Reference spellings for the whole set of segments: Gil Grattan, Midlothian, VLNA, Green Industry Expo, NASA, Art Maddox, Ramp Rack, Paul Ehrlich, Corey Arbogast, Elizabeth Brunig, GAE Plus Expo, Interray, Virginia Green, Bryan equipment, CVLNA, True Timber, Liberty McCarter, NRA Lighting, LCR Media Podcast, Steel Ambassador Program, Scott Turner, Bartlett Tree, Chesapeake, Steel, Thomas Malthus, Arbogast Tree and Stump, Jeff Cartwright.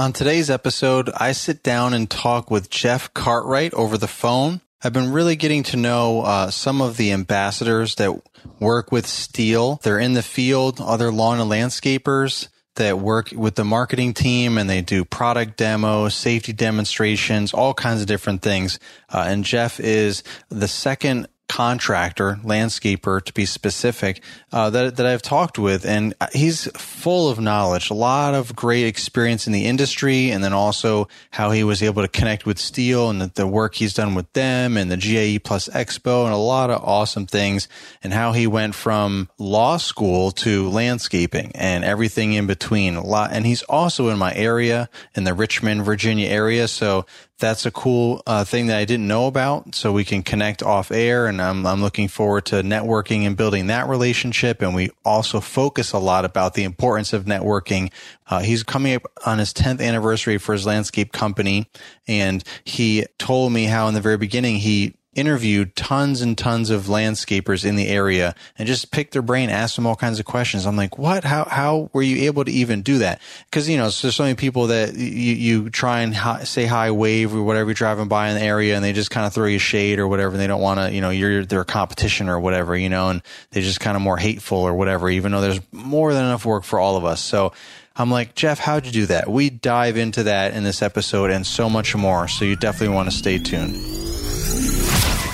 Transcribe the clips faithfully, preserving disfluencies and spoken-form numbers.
On today's episode, I sit down and talk with Jeff Cartwright over the phone. I've been really getting to know uh, some of the ambassadors that work with Steel. They're in the field, other lawn and landscapers that work with the marketing team, and they do product demos, safety demonstrations, all kinds of different things. Uh, and Jeff is the second contractor, landscaper to be specific, uh, that, that I've talked with. And he's full of knowledge, a lot of great experience in the industry, and then also how he was able to connect with Steel and the, the work he's done with them and the G A E Plus Expo and a lot of awesome things, and how he went from law school to landscaping and everything in between. A lot. And he's also in my area, in the Richmond, Virginia area. So that's a cool uh, thing that I didn't know about. So we can connect off air, and I'm, I'm looking forward to networking and building that relationship. And we also focus a lot about the importance of networking. Uh, he's coming up on his tenth anniversary for his landscape company. And he told me how in the very beginning he interviewed tons and tons of landscapers in the area and just picked their brain, asked them all kinds of questions. I'm like, what? How how were you able to even do that? Because, you know, so there's so many people that you, you try and hi, say hi, wave, or whatever you're driving by in the area, and they just kind of throw you shade or whatever. And they don't want to, you know, you're their competition or whatever, you know, and they're just kind of more hateful or whatever, even though there's more than enough work for all of us. So I'm like, Jeff, how'd you do that? We dive into that in this episode and so much more. So you definitely want to stay tuned.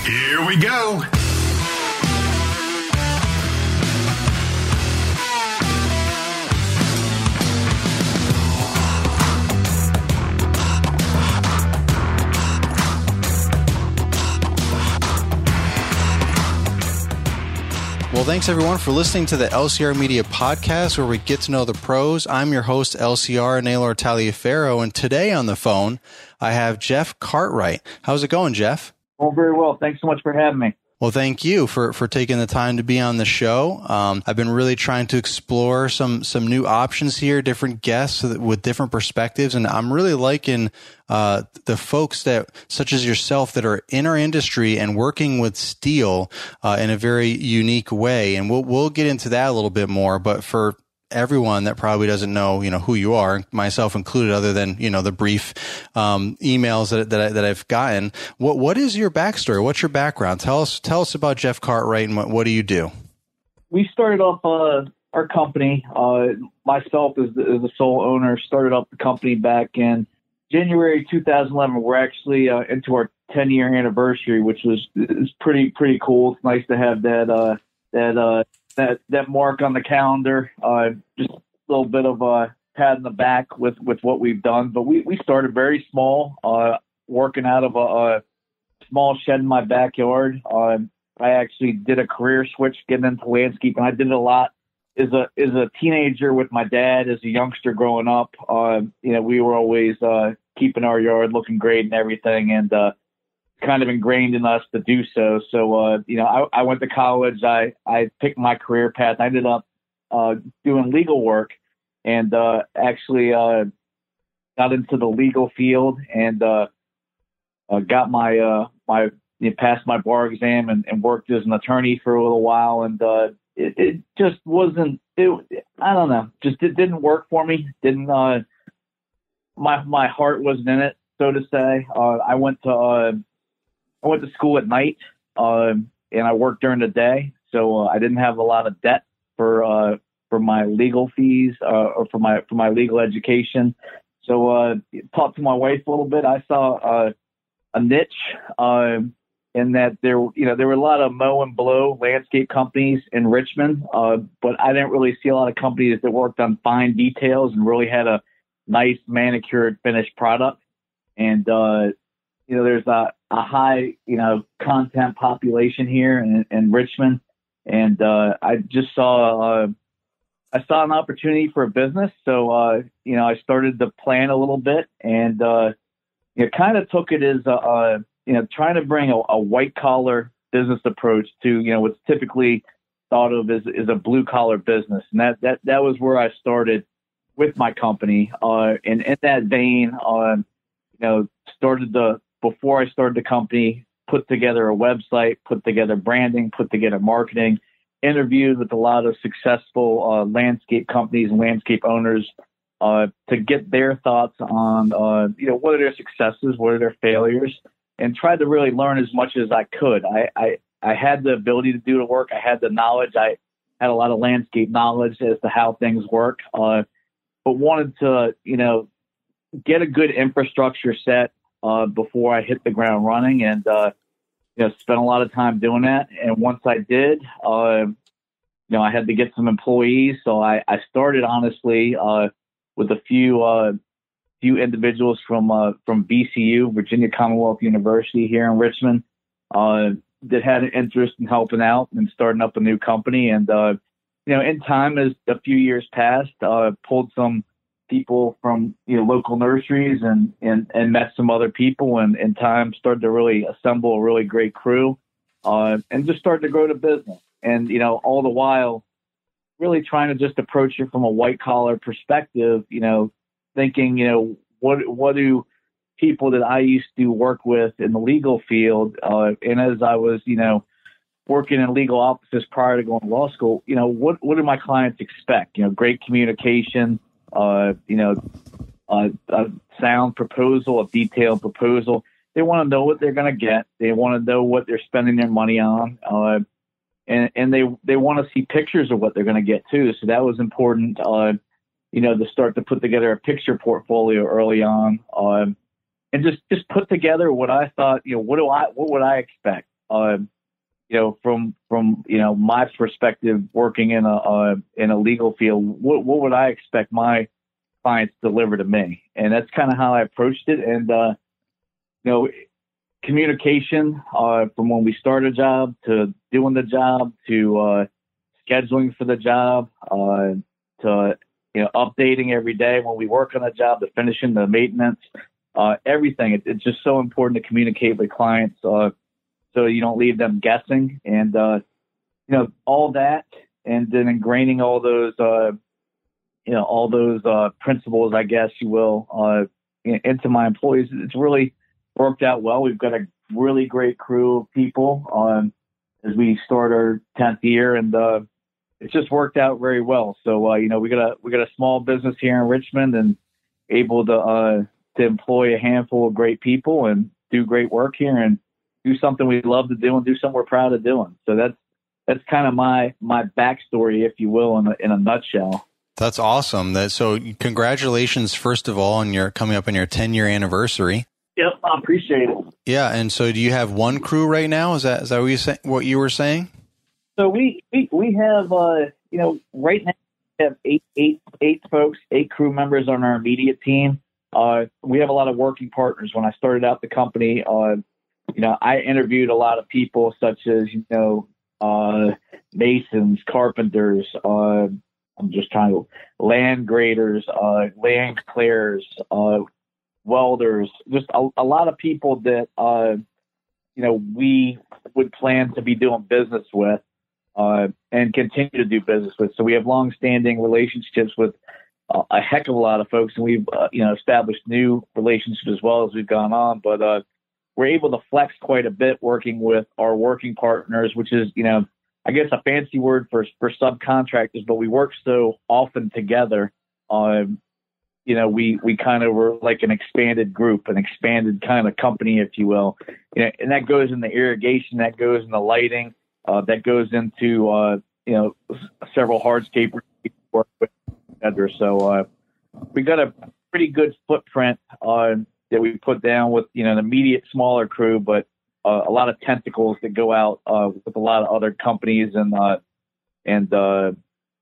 Here we go. Well, thanks everyone for listening to the L C R Media Podcast, where we get to know the pros. I'm your host, L C R Naylor Taliaferro, and today on the phone, I have Jeff Cartwright. How's it going, Jeff? Oh, very well. Thanks so much for having me. Well, thank you for, for taking the time to be on the show. Um, I've been really trying to explore some some new options here, different guests with different perspectives, and I'm really liking uh, the folks that, such as yourself, that are in our industry and working with Steel uh, in a very unique way. And we'll we'll get into that a little bit more. But for everyone that probably doesn't know, you know, who you are, myself included, other than, you know, the brief um, emails that that, I, that I've gotten. What what is your backstory? What's your background? Tell us tell us about Jeff Cartwright and what, what do you do? We started off uh, our company. Uh, myself as the, as the sole owner started up the company back in January two thousand eleven. We're actually uh, into our ten year anniversary, which was is pretty pretty cool. It's nice to have that uh, that. Uh, That that mark on the calendar, uh, just a little bit of a pat in the back with, with what we've done. But we, we started very small, uh, working out of a, a small shed in my backyard. Uh, I actually did a career switch, getting into landscaping. I did it a lot as a as a teenager with my dad, as a youngster growing up. Uh, you know, we were always uh, keeping our yard looking great and everything, and uh, kind of ingrained in us to do so. So, uh, you know, I, I went to college. I, I picked my career path. I ended up uh, doing legal work, and uh, actually uh, got into the legal field, and uh, uh, got my uh, my you know, passed my bar exam, and, and worked as an attorney for a little while. And uh, it, it just wasn't. It, I don't know. Just it didn't work for me. Didn't uh, my my heart wasn't in it, so to say. Uh, I went to uh, I went to school at night, uh, and I worked during the day, so uh, I didn't have a lot of debt for uh, for my legal fees uh, or for my for my legal education. So uh, talked to my wife a little bit. I saw uh, a niche uh, in that there, you know, there were a lot of mow and blow landscape companies in Richmond, uh, but I didn't really see a lot of companies that worked on fine details and really had a nice manicured finished product. And uh, you know, there's a a high, you know, content population here in, in Richmond. And uh, I just saw, uh, I saw an opportunity for a business. So, uh, you know, I started to plan a little bit, and uh, it kind of took it as, a, a, you know, trying to bring a, a white collar business approach to, you know, what's typically thought of as, as a blue collar business. And that, that, that was where I started with my company. Uh, and in that vein, uh, you know, started the, before I started the company, put together a website, put together branding, put together marketing, interviewed with a lot of successful uh, landscape companies and landscape owners uh, to get their thoughts on, uh, you know, what are their successes, what are their failures, and tried to really learn as much as I could. I, I, I had the ability to do the work. I had the knowledge. I had a lot of landscape knowledge as to how things work, uh, but wanted to, you know, get a good infrastructure set uh, before I hit the ground running, and, uh, you know, spent a lot of time doing that. And once I did, uh, you know, I had to get some employees. So I, I started honestly uh, with a few uh, few individuals from uh, from V C U, Virginia Commonwealth University here in Richmond, uh, that had an interest in helping out and starting up a new company. And, uh, you know, in time, as a few years passed, uh, pulled some people from, you know, local nurseries and, and, and met some other people, and in time started to really assemble a really great crew, uh, and just started to grow the business. And, you know, all the while really trying to just approach it from a white collar perspective, you know, thinking, you know, what, what do people that I used to work with in the legal field, uh, and as I was, you know, working in legal offices prior to going to law school, you know, what, what do my clients expect? You know, great communication, uh, you know, uh, a sound proposal, a detailed proposal. They want to know what they're going to get. They want to know what they're spending their money on. Uh, and, and they, they want to see pictures of what they're going to get too. So that was important, uh, you know, to start to put together a picture portfolio early on, uh, and just, just put together what I thought, you know, what do I, what would I expect, uh, you know, from, from, you know, my perspective working in a, uh, in a legal field, what, what would I expect my clients to deliver to me? And that's kind of how I approached it. And, uh, you know, communication, uh, from when we start a job to doing the job, to, uh, scheduling for the job, uh, to, you know, updating every day when we work on a job, to finishing the maintenance, uh, everything. It, it's just so important to communicate with clients, uh, so you don't leave them guessing, and, uh, you know, all that, and then ingraining all those, uh, you know, all those uh, principles, I guess you will, uh, into my employees. It's really worked out well. We've got a really great crew of people um, as we start our tenth year, and uh, it's just worked out very well. So, uh, you know, we got a we got a small business here in Richmond, and able to uh, to employ a handful of great people and do great work here, and do something we love to do, and do something we're proud of doing. So that's that's kind of my my backstory, if you will, in a, in a nutshell. That's awesome. That so congratulations, first of all, on your coming up on your ten year anniversary. Yep, I appreciate it. Yeah, and so do you have one crew right now? Is that is that what you say, what you were saying? So we we, we have uh, you know, right now we have eight eight eight folks, eight crew members on our immediate team. Uh, we have a lot of working partners. When I started out the company, uh, you know, I interviewed a lot of people such as, you know, uh, masons, carpenters, uh, I'm just trying to, land graders, uh, land clearers, uh, welders, just a, a lot of people that, uh, you know, we would plan to be doing business with uh, and continue to do business with. So we have longstanding relationships with uh, a heck of a lot of folks. And we've, uh, you know, established new relationships as well as we've gone on. But, uh, we're able to flex quite a bit working with our working partners, which is, you know, I guess a fancy word for for subcontractors, but we work so often together. Um, you know, we, we kind of were like an expanded group, an expanded kind of company, if you will. You know, and that goes into irrigation, that goes into lighting, uh, that goes into, uh, you know, several hardscapers we work with, et cetera. So uh, we got a pretty good footprint on, that we put down with, you know, an immediate smaller crew, but uh, a lot of tentacles that go out uh, with a lot of other companies and, uh, and uh,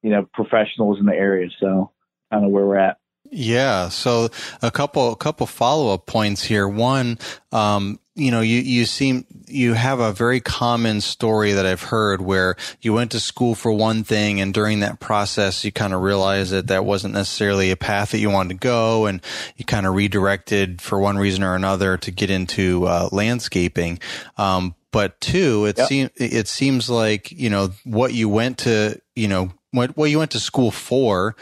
you know, professionals in the area. So kind of where we're at. Yeah. So a couple, a couple follow-up points here. One, um, you know, you, you seem, you have a very common story that I've heard where you went to school for one thing, and during that process, you kind of realized that that wasn't necessarily a path that you wanted to go, and you kind of redirected for one reason or another to get into uh, landscaping. Um, but two, it yep. seems, it seems like, you know, what you went to, you know, what, what you went to school for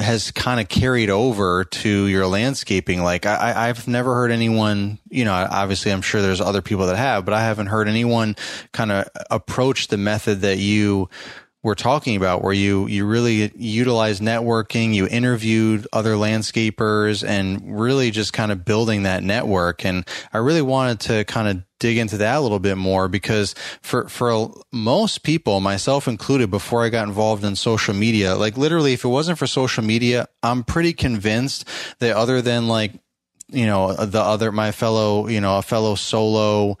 has kind of carried over to your landscaping. Like I, I've never heard anyone, you know, obviously I'm sure there's other people that have, but I haven't heard anyone kind of approach the method that you we're talking about, where you, you really utilize networking, you interviewed other landscapers and really just kind of building that network. And I really wanted to kind of dig into that a little bit more, because for, for most people, myself included, before I got involved in social media, like literally, if it wasn't for social media, I'm pretty convinced that other than like, you know, the other, my fellow, you know, a fellow solo,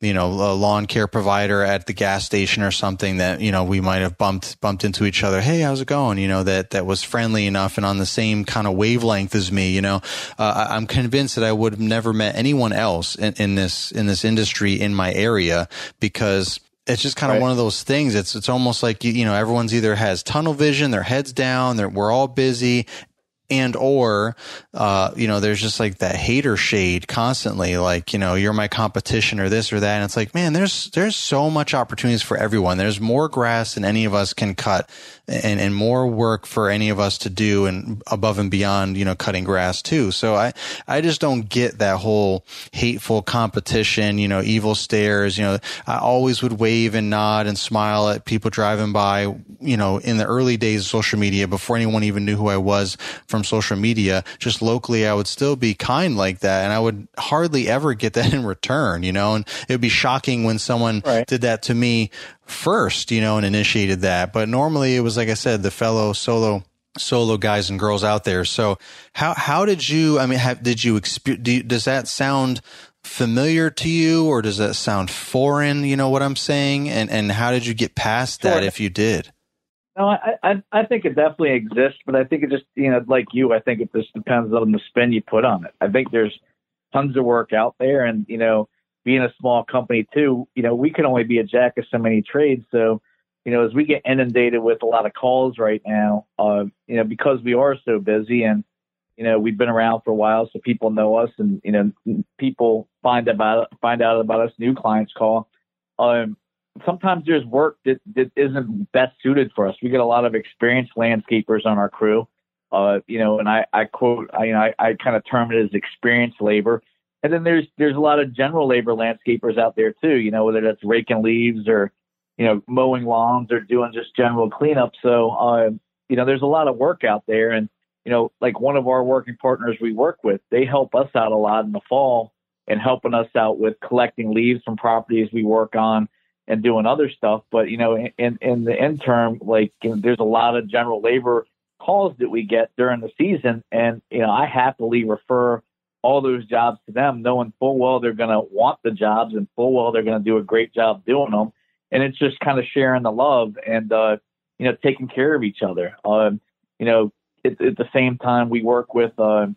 you know, a lawn care provider at the gas station or something that, you know, we might have bumped, bumped into each other. Hey, how's it going? You know, that, that was friendly enough and on the same kind of wavelength as me, you know, uh, I'm convinced that I would have never met anyone else in, in this, in this industry in my area, because it's just kind of right. one of those things. It's, it's almost like, you, you know, everyone's either has tunnel vision, their heads down, they're, we're all busy. And or, uh, you know, there's just like that hater shade constantly, like, you know, you're my competition or this or that. And it's like, man, there's, there's so much opportunities for everyone. There's more grass than any of us can cut, and, and more work for any of us to do, and above and beyond, you know, cutting grass too. So I, I just don't get that whole hateful competition, you know, evil stares. You know, I always would wave and nod and smile at people driving by, you know, in the early days of social media, before anyone even knew who I was from From social media, just locally, I would still be kind like that, and I would hardly ever get that in return, you know. And it would be shocking when someone right. did that to me first, you know, and initiated that. But normally, it was like I said, the fellow solo solo guys and girls out there. So, how how did you? I mean, have, did you experience? Do does that sound familiar to you, or does that sound foreign? You know what I'm saying? And and how did you get past sure. that if you did? No, I, I I think it definitely exists, but I think it just, you know, like you, I think it just depends on the spin you put on it. I think there's tons of work out there, and, you know, being a small company too, you know, we can only be a jack of so many trades. So, you know, as we get inundated with a lot of calls right now, uh, you know, because we are so busy and, you know, we've been around for a while, so people know us, and, you know, people find about find out about us, new clients call. Um, Sometimes there's work that, that isn't best suited for us. We get a lot of experienced landscapers on our crew, uh, you know, and I, I quote, I, you know, I, I kind of term it as experienced labor. And then there's there's a lot of general labor landscapers out there too, you know, whether that's raking leaves or, you know, mowing lawns or doing just general cleanup. So, uh, you know, there's a lot of work out there, and, you know, like one of our working partners we work with, they help us out a lot in the fall and helping us out with collecting leaves from properties we work on and doing other stuff. But, you know, in, in the interim, like, you know, there's a lot of general labor calls that we get during the season. And, you know, I happily refer all those jobs to them, knowing full well they're going to want the jobs and full well they're going to do a great job doing them. And it's just kind of sharing the love and, uh, you know, taking care of each other. Um, you know, at, at the same time, we work with, uh,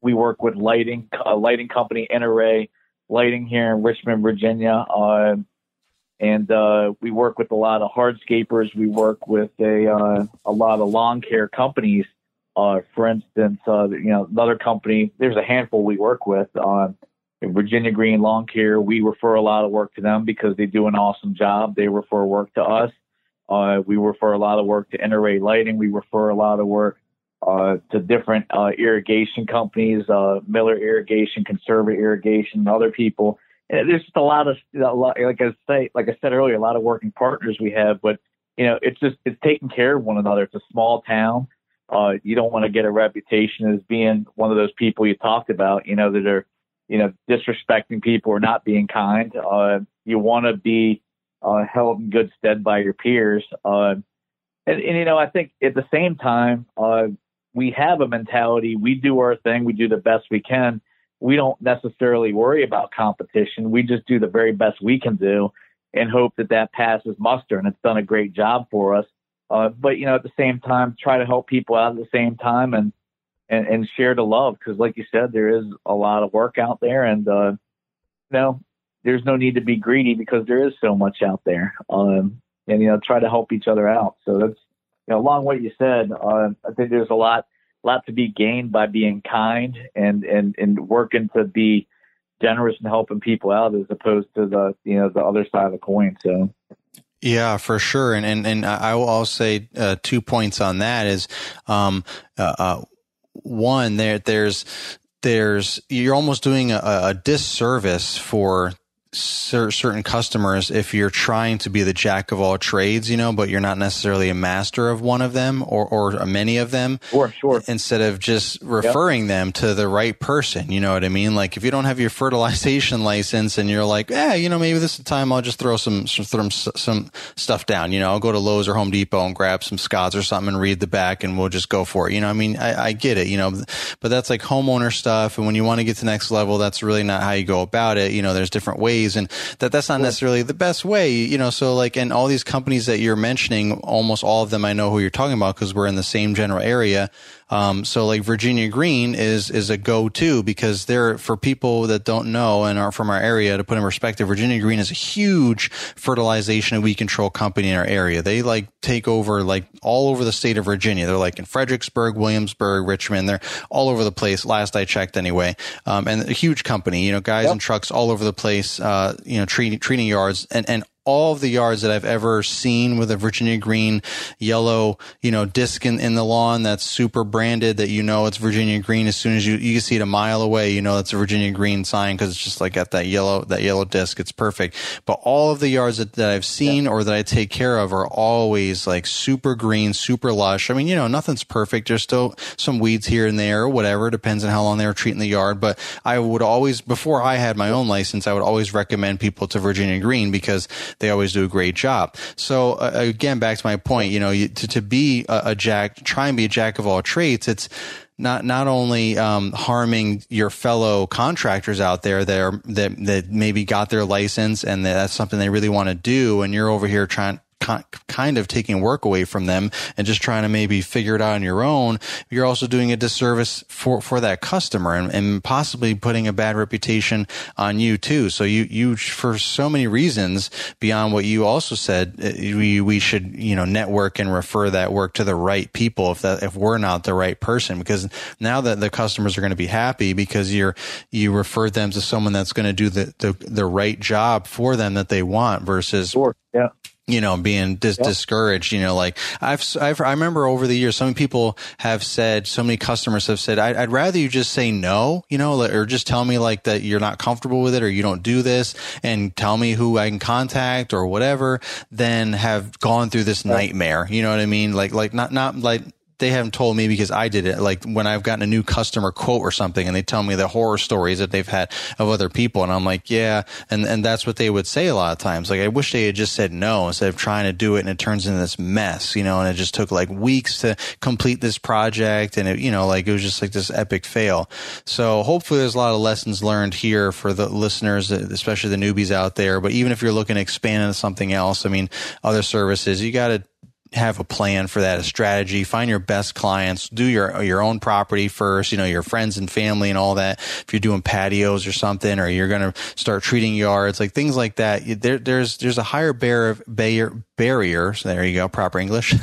we work with lighting, uh, lighting company, N R A Lighting here in Richmond, Virginia. Uh, And uh, we work with a lot of hardscapers. We work with a uh, a lot of lawn care companies. Uh, for instance, uh, you know, another company, there's a handful we work with on uh, Virginia Green Lawn Care. We refer a lot of work to them because they do an awesome job. They refer work to us. Uh, we refer a lot of work to Interray Lighting. We refer a lot of work uh, to different uh, irrigation companies, uh, Miller Irrigation, Conservative Irrigation, and other people. There's just a lot of, a lot, like I say, like I said earlier, a lot of working partners we have, but, you know, it's just, it's taking care of one another. It's a small town. Uh, you don't want to get a reputation as being one of those people you talked about, you know, that are, you know, disrespecting people or not being kind. Uh, you want to be uh, held in good stead by your peers. Uh, and, and, you know, I think at the same time, uh, we have a mentality. We do our thing. We do the best we can. We don't necessarily worry about competition. We just do the very best we can do and hope that that passes muster, and it's done a great job for us. Uh, but, you know, at the same time, try to help people out at the same time and, and, and share the love. Cause like you said, there is a lot of work out there, and, uh, you know, there's no need to be greedy because there is so much out there. Um, and, you know, try to help each other out. So that's, you know, along what you said, uh, I think there's a lot, lot to be gained by being kind and, and, and working to be generous and helping people out, as opposed to the, you know, the other side of the coin. So. Yeah, for sure. And, and, and I will I'll say uh, two points on that is, um, uh, uh, one, there, there's, there's, you're almost doing a, a disservice for certain customers if you're trying to be the jack of all trades, you know, but you're not necessarily a master of one of them or, or many of them. Sure, sure. Instead of just referring yep. them to the right person, you know what I mean? Like if you don't have your fertilization license and you're like, eh, you know, maybe this is the time I'll just throw some, some, some stuff down, you know, I'll go to Lowe's or Home Depot and grab some Scott's or something and read the back and we'll just go for it. You know, I mean, I, I get it, you know, but that's like homeowner stuff. And when you want to get to the next level, that's really not how you go about it. You know, there's different ways. And that that's not necessarily the best way, you know, so like, and all these companies that you're mentioning, almost all of them, I know who you're talking about because we're in the same general area. Um, so like Virginia Green is, is a go-to because they're for people that don't know and are from our area. To put in perspective, Virginia Green is a huge fertilization and weed control company in our area. They like take over like all over the state of Virginia. They're like in Fredericksburg, Williamsburg, Richmond. They're all over the place. Last I checked anyway. Um, and a huge company, you know, guys yep. and trucks all over the place, uh, you know, treating, treating yards and, and all of the yards that I've ever seen with a Virginia Green yellow, you know, disc in, in the lawn that's super branded that, you know, it's Virginia Green. As soon as you, you can see it a mile away, you know, it's a Virginia Green sign because it's just like at that yellow, that yellow disc. It's perfect. But all of the yards that, that I've seen yeah. or that I take care of are always like super green, super lush. I mean, you know, nothing's perfect. There's still some weeds here and there or whatever. Depends on how long they were treating the yard. But I would always, before I had my own license, I would always recommend people to Virginia Green because they always do a great job. So uh, again, back to my point, you know, you, to, to be a, a jack, try and be a jack of all trades. It's not, not only, um, harming your fellow contractors out there that are, that, that maybe got their license and that's something they really want to do. And you're over here trying, kind of taking work away from them and just trying to maybe figure it out on your own. You're also doing a disservice for, for that customer and, and possibly putting a bad reputation on you too. So you, you, for so many reasons beyond what you also said, we, we should, you know, network and refer that work to the right people if that, if we're not the right person, because now that the customers are going to be happy because you're, you referred them to someone that's going to do the, the, the right job for them that they want versus, sure. yeah. you know, being dis- yep. discouraged, you know, like I've, I've, I remember over the years, so many people have said, so many customers have said, I'd, I'd rather you just say no, you know, or just tell me like that you're not comfortable with it or you don't do this and tell me who I can contact or whatever, than have gone through this right. nightmare. You know what I mean? Like, like not, not like. They haven't told me because I did it. Like when I've gotten a new customer quote or something and they tell me the horror stories that they've had of other people. And I'm like, yeah. And, and that's what they would say a lot of times. Like I wish they had just said no instead of trying to do it. And it turns into this mess, you know, and it just took like weeks to complete this project. And it, you know, like it was just like this epic fail. So hopefully there's a lot of lessons learned here for the listeners, especially the newbies out there. But even if you're looking to expand into something else, I mean, other services, you got to have a plan for that, a strategy, find your best clients, do your, your own property first, you know, your friends and family and all that. If you're doing patios or something, or you're going to start treating yards, like things like that, there, there's, there's a higher barrier of barrier. barrier. So there you go, proper English,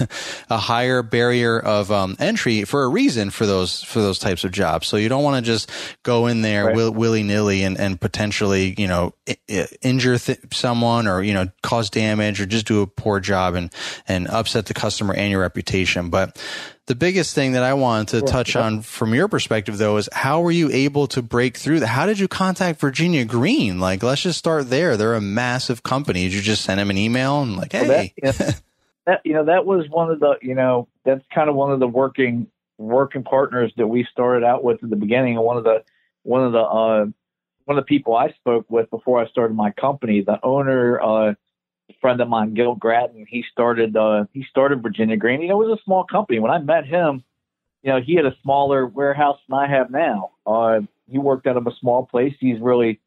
a higher barrier of um, entry for a reason for those, for those types of jobs. So you don't want to just go in there right. will, willy nilly and, and potentially, you know, injure th- someone or, you know, cause damage or just do a poor job and, and upset the customer and your reputation. But the biggest thing that I wanted to sure, touch yeah. on from your perspective, though, is how were you able to break through that? How did you contact Virginia Green? Like, let's just start there. They're a massive company. Did you just send them an email and like, hey, well, that, yeah, that, you know, that was one of the, you know, that's kind of one of the working working partners that we started out with at the beginning. And one of the one of the uh, one of the people I spoke with before I started my company, the owner, uh, friend of mine, Gil Grattan, he started uh, he started Virginia Green. You know, it was a small company. When I met him, you know, he had a smaller warehouse than I have now. Uh, he worked out of a small place. He's really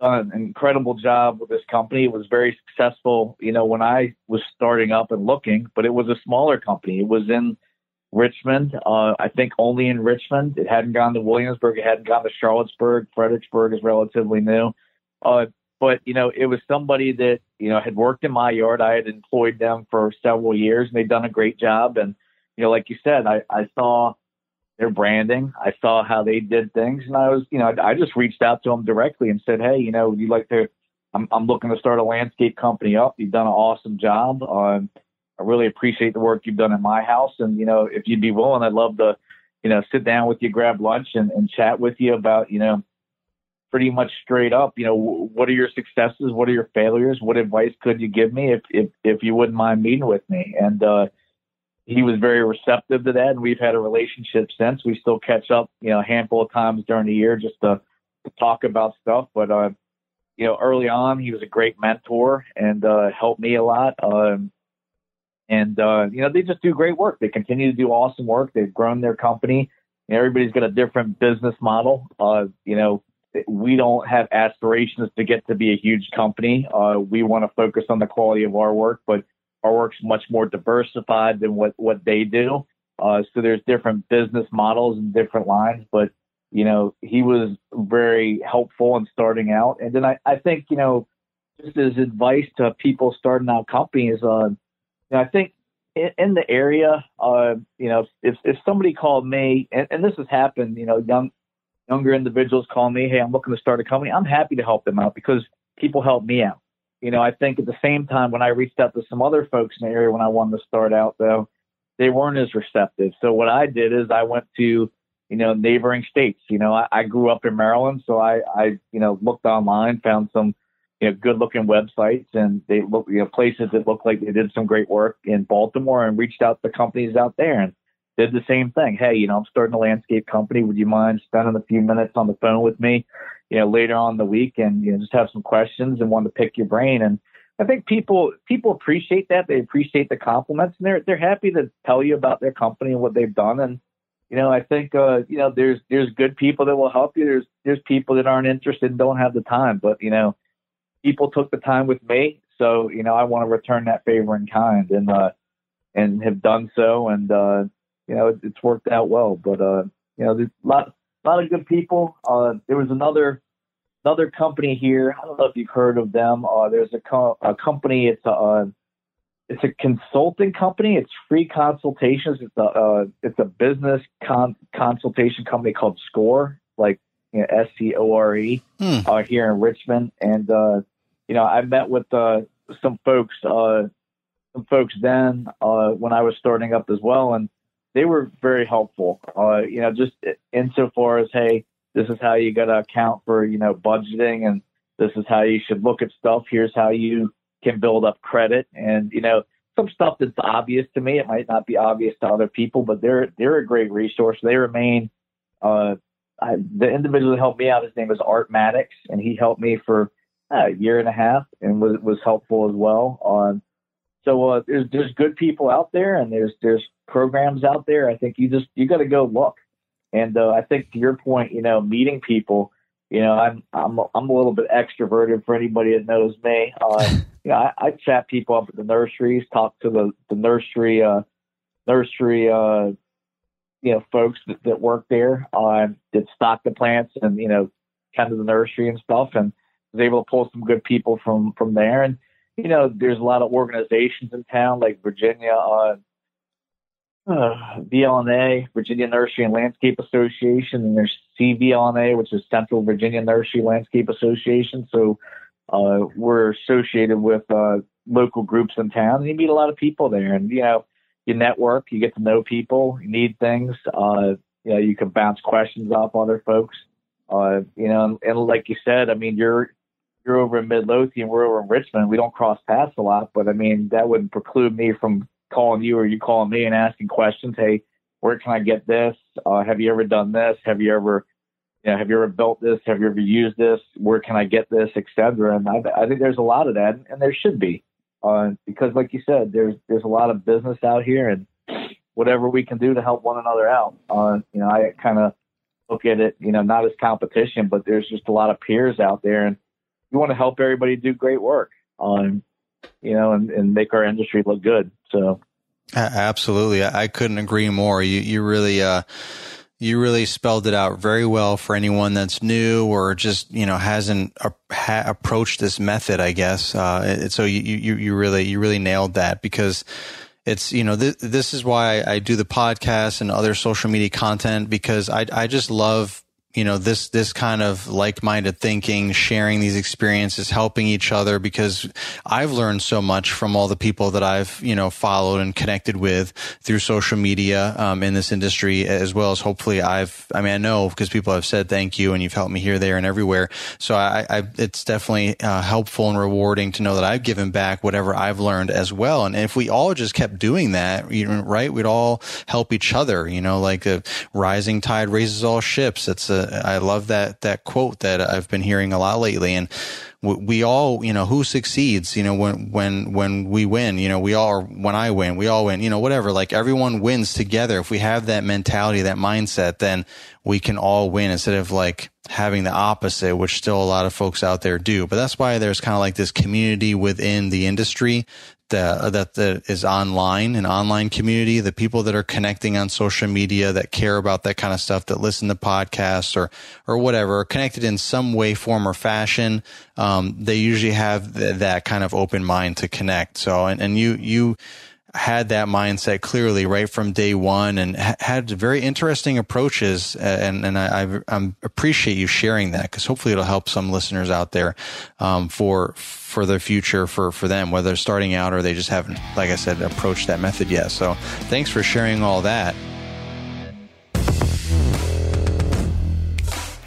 done an incredible job with this company. It was very successful, you know, when I was starting up and looking, but it was a smaller company. It was in Richmond, uh, I think only in Richmond. It hadn't gone to Williamsburg. It hadn't gone to Charlottesburg. Fredericksburg is relatively new. Uh, But, you know, it was somebody that, you know, had worked in my yard. I had employed them for several years and they'd done a great job. And, you know, like you said, I, I saw their branding. I saw how they did things. And I was, you know, I, I just reached out to them directly and said, hey, you know, would you like to, I'm, I'm looking to start a landscape company up. You've done an awesome job. Um, I really appreciate the work you've done in my house. And, you know, if you'd be willing, I'd love to, you know, sit down with you, grab lunch and, and chat with you about, you know, pretty much straight up, you know, what are your successes? What are your failures? What advice could you give me if, if, if you wouldn't mind meeting with me? And, uh, he was very receptive to that. And we've had a relationship since. We still catch up, you know, a handful of times during the year just to, to talk about stuff. But, uh, you know, early on, he was a great mentor and, uh, helped me a lot. Um, and, uh, you know, they just do great work. They continue to do awesome work. They've grown their company. You know, everybody's got a different business model. Uh, you know, we don't have aspirations to get to be a huge company. Uh, we want to focus on the quality of our work, but our work's much more diversified than what, what they do. Uh, so there's different business models and different lines, but, you know, he was very helpful in starting out. And then I, I think, you know, just his advice to people starting out companies, uh, you know, I think in, in the area, uh, you know, if, if somebody called me, and, and this has happened, you know, young, younger individuals call me, hey, I'm looking to start a company. I'm happy to help them out because people help me out. You know, I think at the same time, when I reached out to some other folks in the area when I wanted to start out, though, they weren't as receptive. So what I did is I went to, you know, neighboring states. You know, I, I grew up in Maryland, so I, I, you know, looked online, found some, you know, good-looking websites and they look, you know, places that looked like they did some great work in Baltimore, and reached out to companies out there and did the same thing. Hey, you know, I'm starting a landscape company. Would you mind spending a few minutes on the phone with me, you know, later on in the week, and, you know, just have some questions and want to pick your brain? And I think people people appreciate that. They appreciate the compliments, and they're they're happy to tell you about their company and what they've done. And, you know, I think uh, you know, there's there's good people that will help you. There's there's people that aren't interested and don't have the time. But, you know, people took the time with me, so, you know, I want to return that favor in kind, and uh, and have done so. And uh, you know, it's worked out well. But, uh, you know, there's a lot, a lot of good people. Uh, there was another another company here. I don't know if you've heard of them. Uh, there's a, co- a company. It's a uh, it's a consulting company. It's free consultations. It's a uh, it's a business con- consultation company called Score, like, you know, S C O R E, hmm. uh, here in Richmond. And uh, you know, I met with uh, some folks, uh, some folks then uh, when I was starting up as well, and they were very helpful, uh, you know, just insofar as, hey, this is how you got to account for, you know, budgeting, and this is how you should look at stuff. Here's how you can build up credit, and, you know, some stuff that's obvious to me. It might not be obvious to other people, but they're they're a great resource. They remain. Uh, I, the individual that helped me out, his name is Art Maddox, and he helped me for uh, a year and a half, and was was helpful as well on. So uh, there's there's good people out there, and there's there's programs out there. I think you just you got to go look. And uh, I think to your point, you know, meeting people, you know, I'm I'm I'm a little bit extroverted for anybody that knows me. Uh, you know, I, I chat people up at the nurseries, talk to the the nursery uh, nursery uh, you know, folks that, that work there, uh, that stock the plants, and, you know, kind of the nursery and stuff, and was able to pull some good people from from there. And, you know, there's a lot of organizations in town, like Virginia, uh, uh, V L N A, Virginia Nursery and Landscape Association, and there's C V L N A, which is Central Virginia Nursery Landscape Association. So uh, we're associated with uh, local groups in town, and you meet a lot of people there. And, you know, you network, you get to know people, you need things, uh, you know, you can bounce questions off other folks. Uh, you know, and, and like you said, I mean, you're, You're over in Midlothian, we're over in Richmond. We don't cross paths a lot, but I mean, that wouldn't preclude me from calling you or you calling me and asking questions. Hey, where can I get this? Uh, have you ever done this? Have you ever, you know, have you ever built this? Have you ever used this? Where can I get this, et cetera? And I, I think there's a lot of that, and there should be, uh, because like you said, there's there's a lot of business out here, and whatever we can do to help one another out. Uh, you know, I kind of look at it, you know, not as competition, but there's just a lot of peers out there, and we want to help everybody do great work, um, you know, and, and make our industry look good. So, absolutely, I couldn't agree more. You you really uh, you really spelled it out very well for anyone that's new or just, you know, hasn't uh, ha- approached this method, I guess. Uh, so you you you really you really nailed that, because it's, you know, th- this is why I do the podcast and other social media content, because I I just love you know, this, this kind of like-minded thinking, sharing these experiences, helping each other, because I've learned so much from all the people that I've, you know, followed and connected with through social media, um, in this industry, as well as hopefully I've, I mean, I know because people have said thank you and you've helped me here, there, and everywhere. So I, I it's definitely uh, helpful and rewarding to know that I've given back whatever I've learned as well. And if we all just kept doing that, you know, right, we'd all help each other, you know, like a rising tide raises all ships. It's a, I love that, that quote that I've been hearing a lot lately. And we all, you know, who succeeds, you know, when, when, when we win, you know, we all, when I win, we all win, you know, whatever, like everyone wins together. If we have that mentality, that mindset, then we can all win instead of like having the opposite, which still a lot of folks out there do. But that's why there's kind of like this community within the industry that, that, that is online, an online community, the people that are connecting on social media that care about that kind of stuff, that listen to podcasts or, or whatever, are connected in some way, form or fashion. Um, they usually have th- that kind of open mind to connect. So, and, and you, you, had that mindset clearly right from day one and had very interesting approaches. And, and I, I appreciate you sharing that because hopefully it'll help some listeners out there, um, for, for their future, for, for them, whether they're starting out or they just haven't, like I said, approached that method yet. So thanks for sharing all that.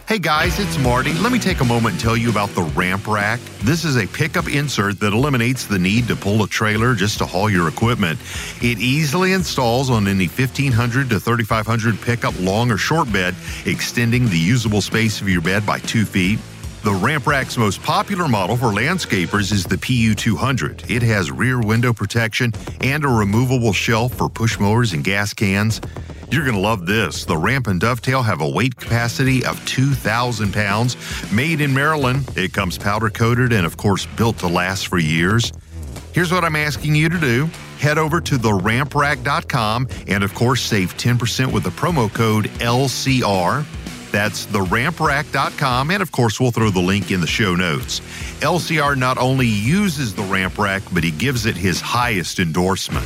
Hey guys, it's Marty. Let me take a moment and tell you about the Ramp Rack. This is a pickup insert that eliminates the need to pull a trailer just to haul your equipment. It easily installs on any fifteen hundred to thirty-five hundred pickup long or short bed, extending the usable space of your bed by two feet. The Ramp Rack's most popular model for landscapers is the P U two hundred. It has rear window protection and a removable shelf for push mowers and gas cans. You're going to love this. The Ramp and Dovetail have a weight capacity of two thousand pounds. Made in Maryland, it comes powder coated and, of course, built to last for years. Here's what I'm asking you to do. Head over to the ramp rack dot com and, of course, save ten percent with the promo code L C R. That's the ramp rack dot com, and of course, we'll throw the link in the show notes. L C R not only uses the Ramp Rack, but he gives it his highest endorsement.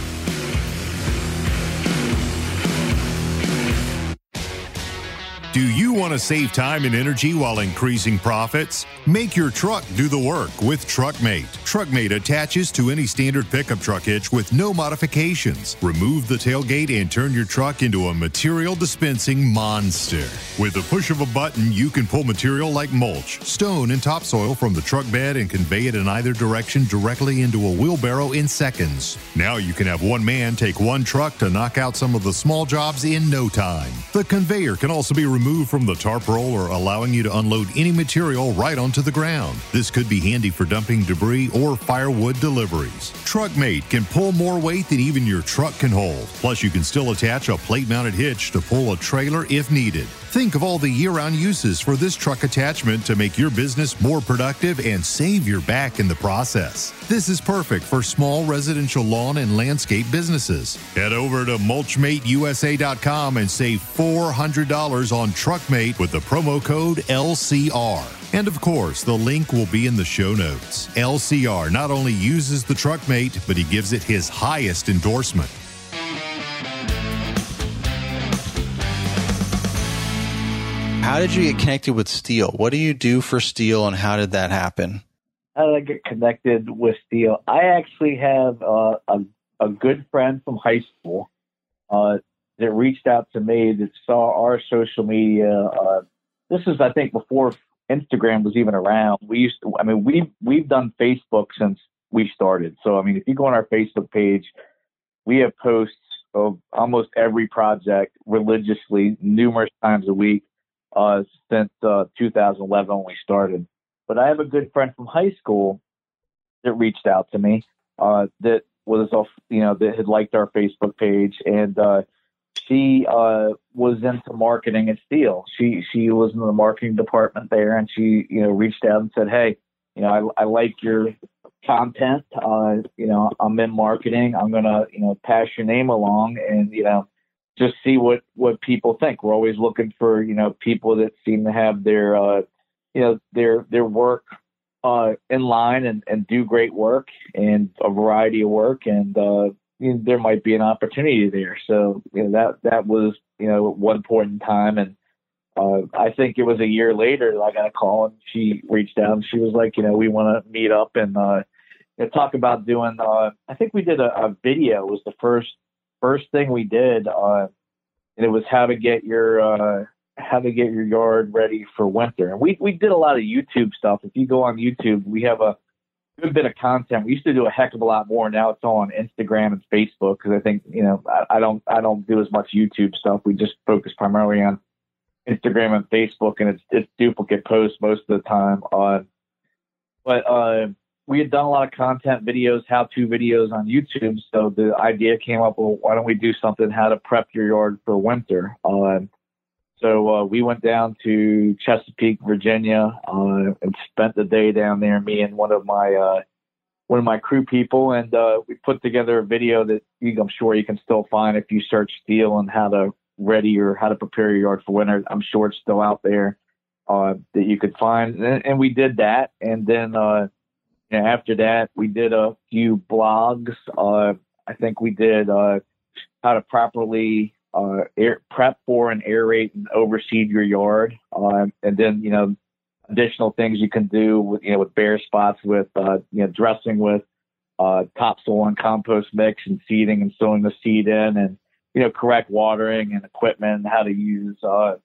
Do you want to save time and energy while increasing profits? Make your truck do the work with TruckMate. TruckMate attaches to any standard pickup truck hitch with no modifications. Remove the tailgate and turn your truck into a material dispensing monster. With the push of a button, you can pull material like mulch, stone, and topsoil from the truck bed and convey it in either direction directly into a wheelbarrow in seconds. Now you can have one man take one truck to knock out some of the small jobs in no time. The conveyor can also be removed Move from the tarp roller, allowing you to unload any material right onto the ground. This could be handy for dumping debris or firewood deliveries. TruckMate can pull more weight than even your truck can hold. Plus, you can still attach a plate-mounted hitch to pull a trailer if needed. Think of all the year-round uses for this truck attachment to make your business more productive and save your back in the process. This is perfect for small residential lawn and landscape businesses. Head over to mulch mate U S A dot com and save four hundred dollars on TruckMate with the promo code L C R. And of course, the link will be in the show notes. L C R not only uses the TruckMate, but he gives it his highest endorsement. How did you get connected with Steel? What do you do for Steel, and how did that happen? How did I get connected with Steel? I actually have uh, a, a good friend from high school uh, that reached out to me that saw our social media. Uh, this is, I think, before Instagram was even around. We used to, I mean, we've, we've done Facebook since we started. So, I mean, if you go on our Facebook page, we have posts of almost every project religiously numerous times a week. Uh, since uh, two thousand eleven when we started. But I have a good friend from high school that reached out to me uh, that was off, you know, that had liked our Facebook page, and uh, she uh, was into marketing at Steel. She she was in the marketing department there, and she, you know, reached out and said, "Hey, you know, I, I like your content. Uh, you know, I'm in marketing. I'm gonna, you know, pass your name along, and you know." Just see what, what people think. We're always looking for, you know, people that seem to have their, uh, you know, their, their work uh, in line and, and do great work and a variety of work. And uh, you know, there might be an opportunity there. So, you know, that, that was, you know, at one point in time. And Uh, I think it was a year later that I got a call and she reached out and she was like, you know, we want to meet up and uh, you know, talk about doing, uh, I think we did a, a video was the first, first thing we did. Uh, and it was how to get your, uh, how to get your yard ready for winter. And we, we did a lot of YouTube stuff. If you go on YouTube, we have a good bit of content. We used to do a heck of a lot more. Now it's all on Instagram and Facebook. Cause I think, you know, I, I don't, I don't do as much YouTube stuff. We just focus primarily on Instagram and Facebook, and it's it's duplicate posts most of the time. Uh, but uh, we had done a lot of content videos, how-to videos on YouTube, so the idea came up, well, why don't we do something, how to prep your yard for winter? Uh, so uh, we went down to Chesapeake, Virginia, uh, and spent the day down there, me and one of my uh, one of my crew people, and uh, we put together a video that you, I'm sure you can still find if you search Steel and how to ready or how to prepare your yard for winter. I'm sure it's still out there uh, that you could find. And, and we did that. And then uh, you know, after that, we did a few blogs. Uh, I think we did uh, how to properly uh, air, prep for and aerate and overseed your yard. Uh, and then, you know, additional things you can do with, you know, with bare spots, with, uh, you know, dressing with uh, topsoil and compost mix and seeding and sowing the seed in, and, you know, correct watering and equipment, how to use uh,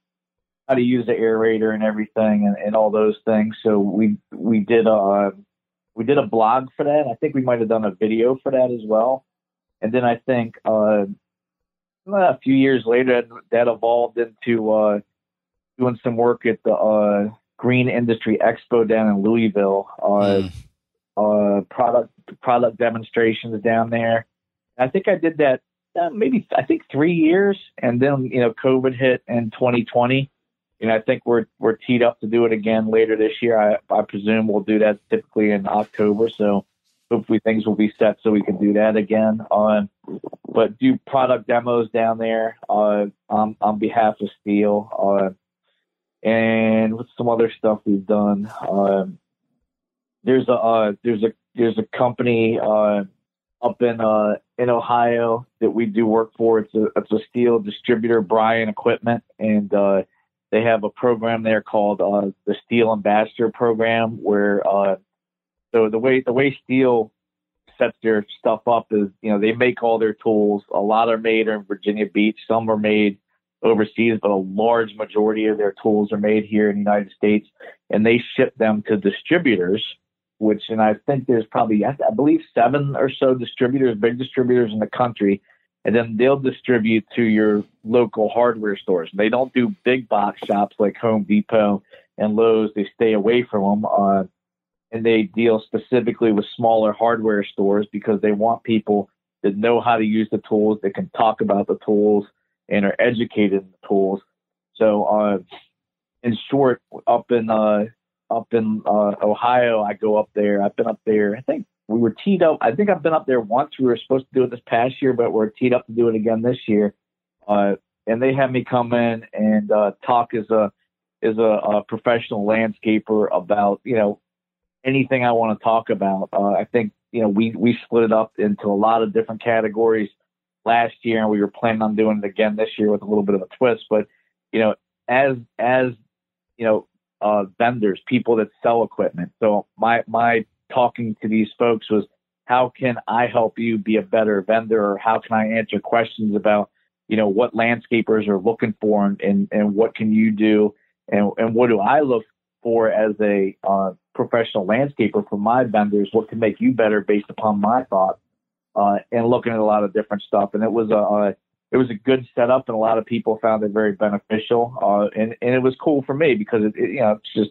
how to use the aerator and everything, and, and all those things. So we we did a we did a blog for that. I think we might have done a video for that as well. And then I think uh, a few years later that evolved into uh, doing some work at the uh, Green Industry Expo down in Louisville. Uh, mm. uh, product product demonstrations down there. And I think I did that. Uh, maybe I think three years, and then you know COVID hit in twenty twenty, and I think we're we're teed up to do it again later this year. I, I presume we'll do that typically in October, so hopefully things will be set so we can do that again. On, um, but do product demos down there uh, on on behalf of Steel, uh, and with some other stuff we've done. Um, there's a uh, there's a there's a company Uh, up in uh in Ohio that we do work for. It's a, it's a Steel distributor, Bryan Equipment, and uh they have a program there called uh the Steel Ambassador Program, where uh so the way the way Steel sets their stuff up is, you know, they make all their tools. A lot are made in Virginia Beach, some are made overseas, but a large majority of their tools are made here in the United States, and they ship them to distributors. Which, and I think there's probably, I believe, seven or so distributors, big distributors in the country, and then they'll distribute to your local hardware stores. They don't do big box shops like Home Depot and Lowe's. They stay away from them, uh, and they deal specifically with smaller hardware stores because they want people that know how to use the tools, that can talk about the tools, and are educated in the tools. So, uh, in short, up in uh, up in uh, Ohio, I go up there. I've been up there. I think we were teed up. I think I've been up there once. We were supposed to do it this past year, but we're teed up to do it again this year. Uh, and they had me come in and uh, talk as a as a, a professional landscaper about, you know, anything I want to talk about. Uh, I think, you know, we, we split it up into a lot of different categories last year, and we were planning on doing it again this year with a little bit of a twist. But, you know, as as, you know, Uh, vendors, people that sell equipment. So my my talking to these folks was, how can I help you be a better vendor, or how can I answer questions about, you know, what landscapers are looking for, and and, and what can you do, and, and what do I look for as a uh, professional landscaper for my vendors? What can make you better based upon my thoughts? Uh, and looking at a lot of different stuff, and it was a uh, It was a good setup, and a lot of people found it very beneficial. Uh, and, and it was cool for me because it, it you know, it's just,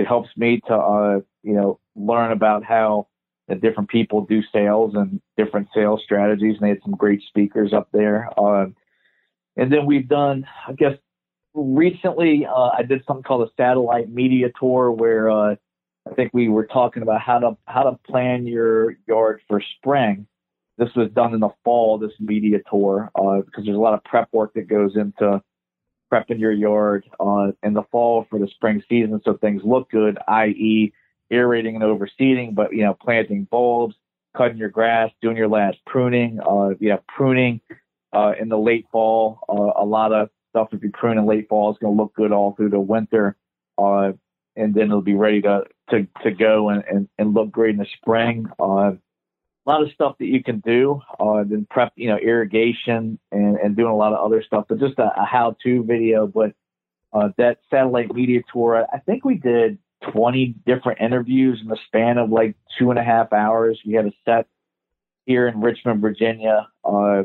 it helps me to, uh, you know, learn about how the different people do sales and different sales strategies. And they had some great speakers up there. Uh, and then we've done, I guess, recently uh, I did something called a satellite media tour, where uh, I think we were talking about how to, how to plan your yard for spring. This was done in the fall, this media tour, uh, because there's a lot of prep work that goes into prepping your yard uh, in the fall for the spring season, so things look good, that is aerating and overseeding, but, you know, planting bulbs, cutting your grass, doing your last pruning, uh, you know, pruning uh, in the late fall. Uh, a lot of stuff. If you prune in late fall, it's going to look good all through the winter. Uh, and then it'll be ready to, to, to go and, and, and look great in the spring. Uh, a lot of stuff that you can do, uh, then prep, you know, irrigation and, and doing a lot of other stuff, but just a, a how-to video. But uh, that satellite media tour, I think we did twenty different interviews in the span of like two and a half hours. We had a set here in Richmond, Virginia, uh,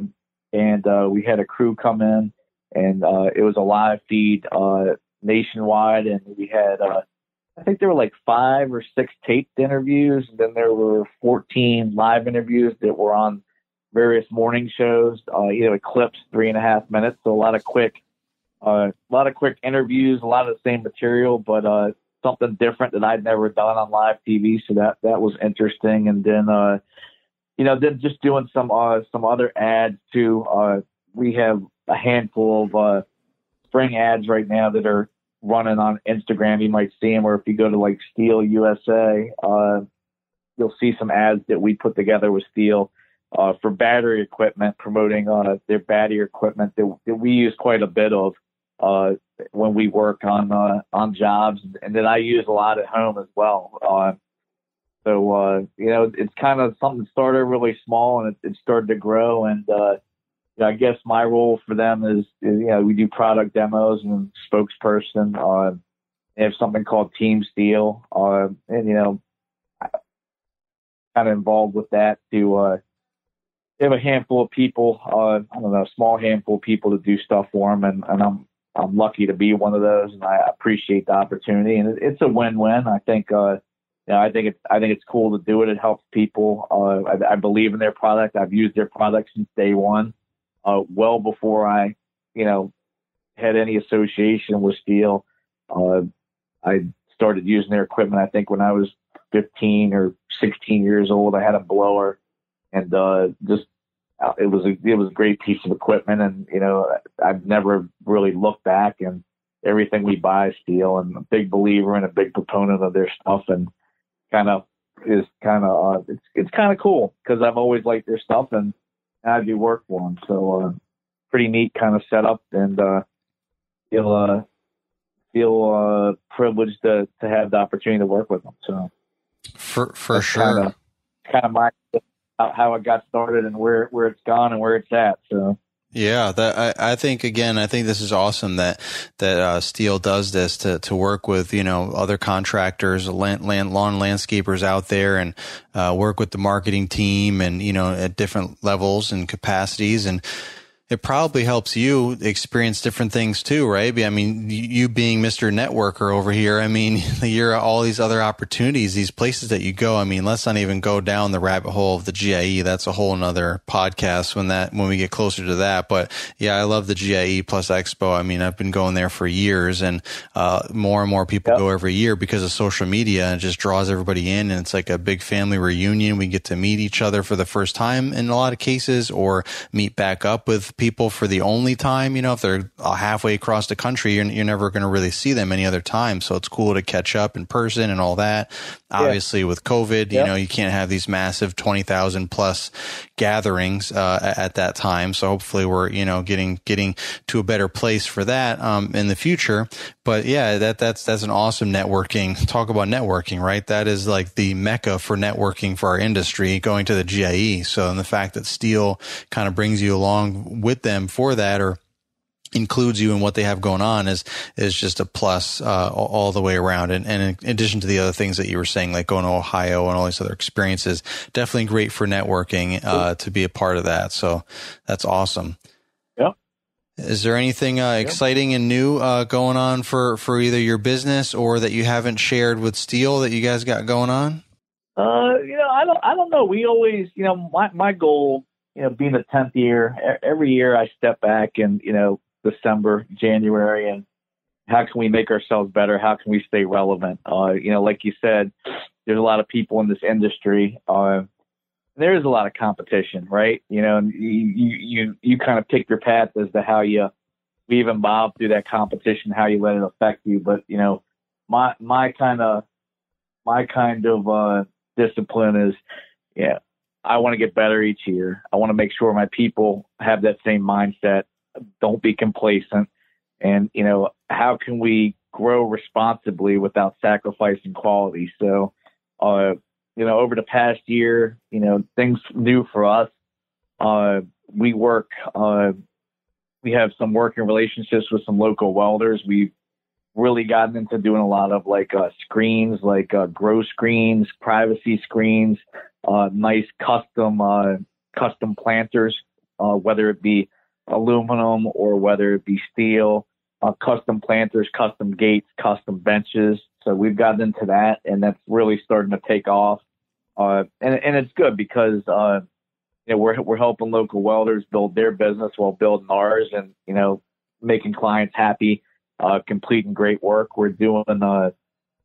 and uh, we had a crew come in, and uh, it was a live feed uh, nationwide, and we had, uh, I think there were like five or six taped interviews, and then there were fourteen live interviews that were on various morning shows, uh, you know, clips, three and a half minutes, so a lot of quick, uh, a lot of quick interviews, a lot of the same material, but uh, something different that I'd never done on live T V, so that, that was interesting, and then... Uh, You know, then just doing some uh, some other ads too. Uh, we have a handful of uh, spring ads right now that are running on Instagram. You might see them, or if you go to like Steel U S A, uh, you'll see some ads that we put together with Steel uh, for battery equipment, promoting uh, their battery equipment that, that we use quite a bit of uh, when we work on uh, on jobs, and that I use a lot at home as well. Uh, So, uh, you know, it's kind of something that started really small and it, it started to grow. And uh, you know, I guess my role for them is, is, you know, we do product demos and spokesperson. Uh, they have something called Team Steel. Uh, and, you know, I'm kind of involved with that to uh, they have a handful of people, uh, I don't know, a small handful of people to do stuff for them. And, and I'm I'm lucky to be one of those. And I appreciate the opportunity. And it, it's a win-win, I think. Uh, You know, I think it's I think it's cool to do it. It helps people. Uh, I, I believe in their product. I've used their product since day one, uh, well before I, you know, had any association with Steel. Uh, I started using their equipment, I think, when I was fifteen or sixteen years old. I had a blower, and uh, just it was a, it was a great piece of equipment. And you know, I've never really looked back. And everything we buy is Steel, and a big believer and a big proponent of their stuff. And kind of is kind of uh, it's it's kind of cool because I've always liked their stuff and I do work for them, so uh, pretty neat kind of setup, and uh, feel uh, feel uh, privileged to to have the opportunity to work with them. So for for sure, kind of, kind of my how it got started and where where it's gone and where it's at. So. Yeah, that I, I think again, I think this is awesome that that uh, Steel does this to to work with, you know, other contractors, land, land lawn landscapers out there, and uh, work with the marketing team, and you know, at different levels and capacities, and it probably helps you experience different things too, right? I mean, you being Mister Networker over here, I mean, you're at all these other opportunities, these places that you go. I mean, let's not even go down the rabbit hole of the G A E. That's a whole nother podcast when that, when we get closer to that. But yeah, I love the G A E Plus Expo. I mean, I've been going there for years, and uh, more and more people yep. go every year because of social media, and it just draws everybody in. And it's like a big family reunion. We get to meet each other for the first time in a lot of cases, or meet back up with people for the only time. You know, if they're halfway across the country, you're, you're never going to really see them any other time. So it's cool to catch up in person and all that. Yeah. Obviously with COVID, yeah. you know, you can't have these massive twenty thousand plus gatherings uh, at that time. So hopefully we're, you know, getting, getting to a better place for that um, in the future. But yeah, that, that's, that's an awesome networking. Talk about networking, right? That is like the mecca for networking for our industry, going to the G A E. So, and the fact that Steel kind of brings you along with them for that, or includes you in what they have going on, is, is just a plus, uh, all, all the way around. And, and in addition to the other things that you were saying, like going to Ohio and all these other experiences, definitely great for networking, uh, to be a part of that. So that's awesome. Yeah. Is there anything uh, exciting and new uh, going on for, for either your business or that you haven't shared with Steel that you guys got going on? Uh, you know, I don't, I don't know. We always, you know, my, my goal, you know, being the tenth year, every year I step back and, you know, December, January, and how can we make ourselves better? How can we stay relevant? Uh, you know, like you said, there's a lot of people in this industry. Uh, there is a lot of competition, right? You know, and you, you, you kind of pick your path as to how you weave and bob through that competition, how you let it affect you. But, you know, my, my kind of, my kind of, uh, discipline is, yeah, I want to get better each year. I want to make sure my people have that same mindset. Don't be complacent. and, you know, how can we grow responsibly without sacrificing quality? So, uh, you know, over the past year, you know, things new for us. Uh, we work, uh, we have some working relationships with some local welders. We've really gotten into doing a lot of like uh, screens, like uh, grow screens, privacy screens, uh, nice custom uh, custom planters, uh, whether it be aluminum or whether it be steel, uh, custom planters, custom gates, custom benches. So we've gotten into that, and that's really starting to take off. Uh, and, and it's good because uh, you know, we're we're helping local welders build their business while building ours, and you know, making clients happy. Uh, completing great work. We're doing, uh,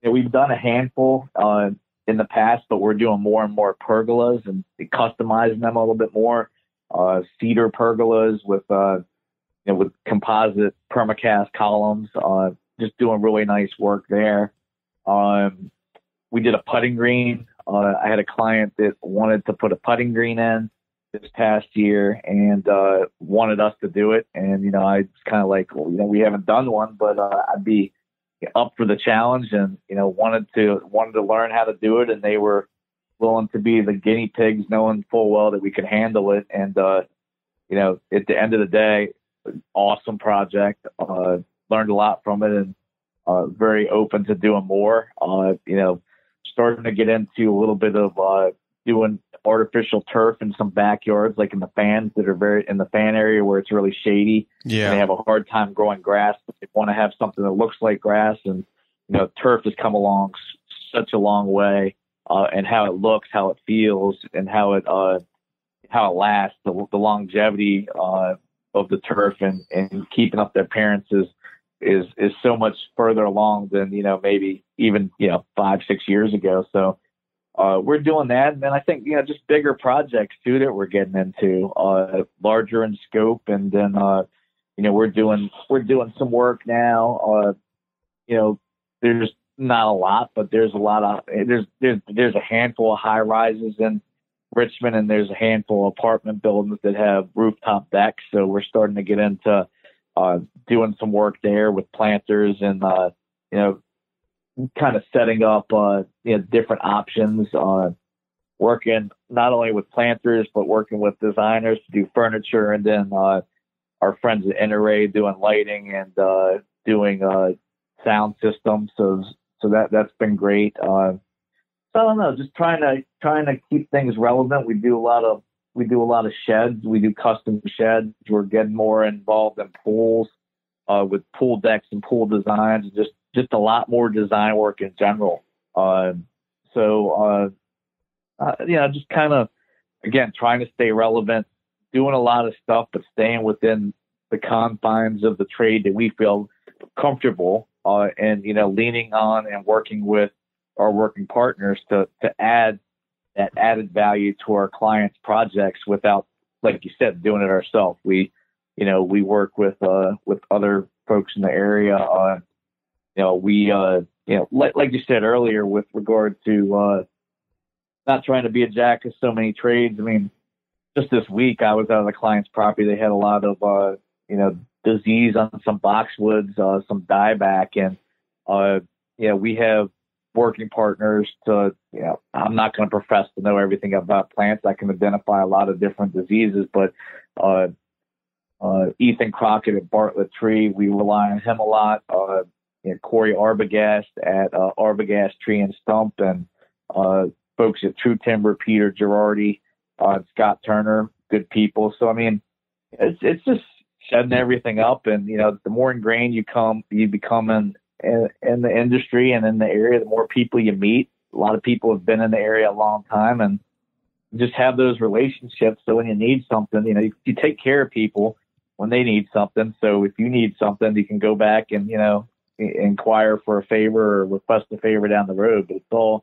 you know, we've done a handful uh, in the past, but we're doing more and more pergolas and customizing them a little bit more. Uh, cedar pergolas with, uh, you know, with composite permacast columns, uh, just doing really nice work there. Um, we did a putting green. Uh, I had a client that wanted to put a putting green in this past year and uh wanted us to do it, and you know I was kind of like, well, you know, we haven't done one, but uh, I'd be up for the challenge, and you know wanted to wanted to learn how to do it, and they were willing to be the guinea pigs, knowing full well that we could handle it. And uh you know at the end of the day, awesome project, uh learned a lot from it, and uh very open to doing more. uh you know starting to get into a little bit of uh doing artificial turf in some backyards, like in the fans that are very in the fan area where it's really shady. Yeah. And they have a hard time growing grass, but they want to have something that looks like grass. And, you know, turf has come along such a long way, uh, and how it looks, how it feels, and how it, uh, how it lasts, the, the longevity, uh, of the turf and, and keeping up the appearances is, is so much further along than, you know, maybe even, you know, five, six years ago. So, Uh, we're doing that. And then I think, you know, just bigger projects too that we're getting into, uh, larger in scope. And then, uh, you know, we're doing, we're doing some work now. Uh, you know, there's not a lot, but there's a lot of, there's, there's, there's a handful of high rises in Richmond, and there's a handful of apartment buildings that have rooftop decks. So we're starting to get into, uh, doing some work there with planters and, uh, you know, kind of setting up, uh, you know, different options, uh, working not only with planters, but working with designers to do furniture. And then, uh, our friends at Interray doing lighting and, uh, doing, uh, sound systems. So, so that, that's been great. Uh, so I don't know, just trying to, trying to keep things relevant. We do a lot of, we do a lot of sheds. We do custom sheds. We're getting more involved in pools, uh, with pool decks and pool designs, and just, just a lot more design work in general. Uh, so, uh, uh, you know, just kind of, again, trying to stay relevant, doing a lot of stuff, but staying within the confines of the trade that we feel comfortable, uh, and, you know, leaning on and working with our working partners to, to add that added value to our clients' projects without, like you said, doing it ourselves. We, you know, we work with, uh, with other folks in the area, uh, You know, we, uh, you know, like, like you said earlier, with regard to uh, not trying to be a jack of so many trades. I mean, just this week I was out of the client's property. They had a lot of, uh, you know, disease on some boxwoods, uh, some dieback. And, uh, you know, we have working partners to, you know, I'm not going to profess to know everything about plants. I can identify a lot of different diseases, but, uh, uh, Ethan Crockett at Bartlett Tree, we rely on him a lot. Uh, You know, Corey Arbogast at uh, Arbogast Tree and Stump, and uh, folks at True Timber, Peter Girardi, uh, Scott Turner, good people. So I mean, it's it's just shedding everything up, and you know, the more ingrained you come, you become in, in in the industry and in the area, the more people you meet. A lot of people have been in the area a long time, and just have those relationships. So when you need something, you know, you, you take care of people when they need something. So if you need something, you can go back and you know. inquire for a favor or request a favor down the road, but it's all at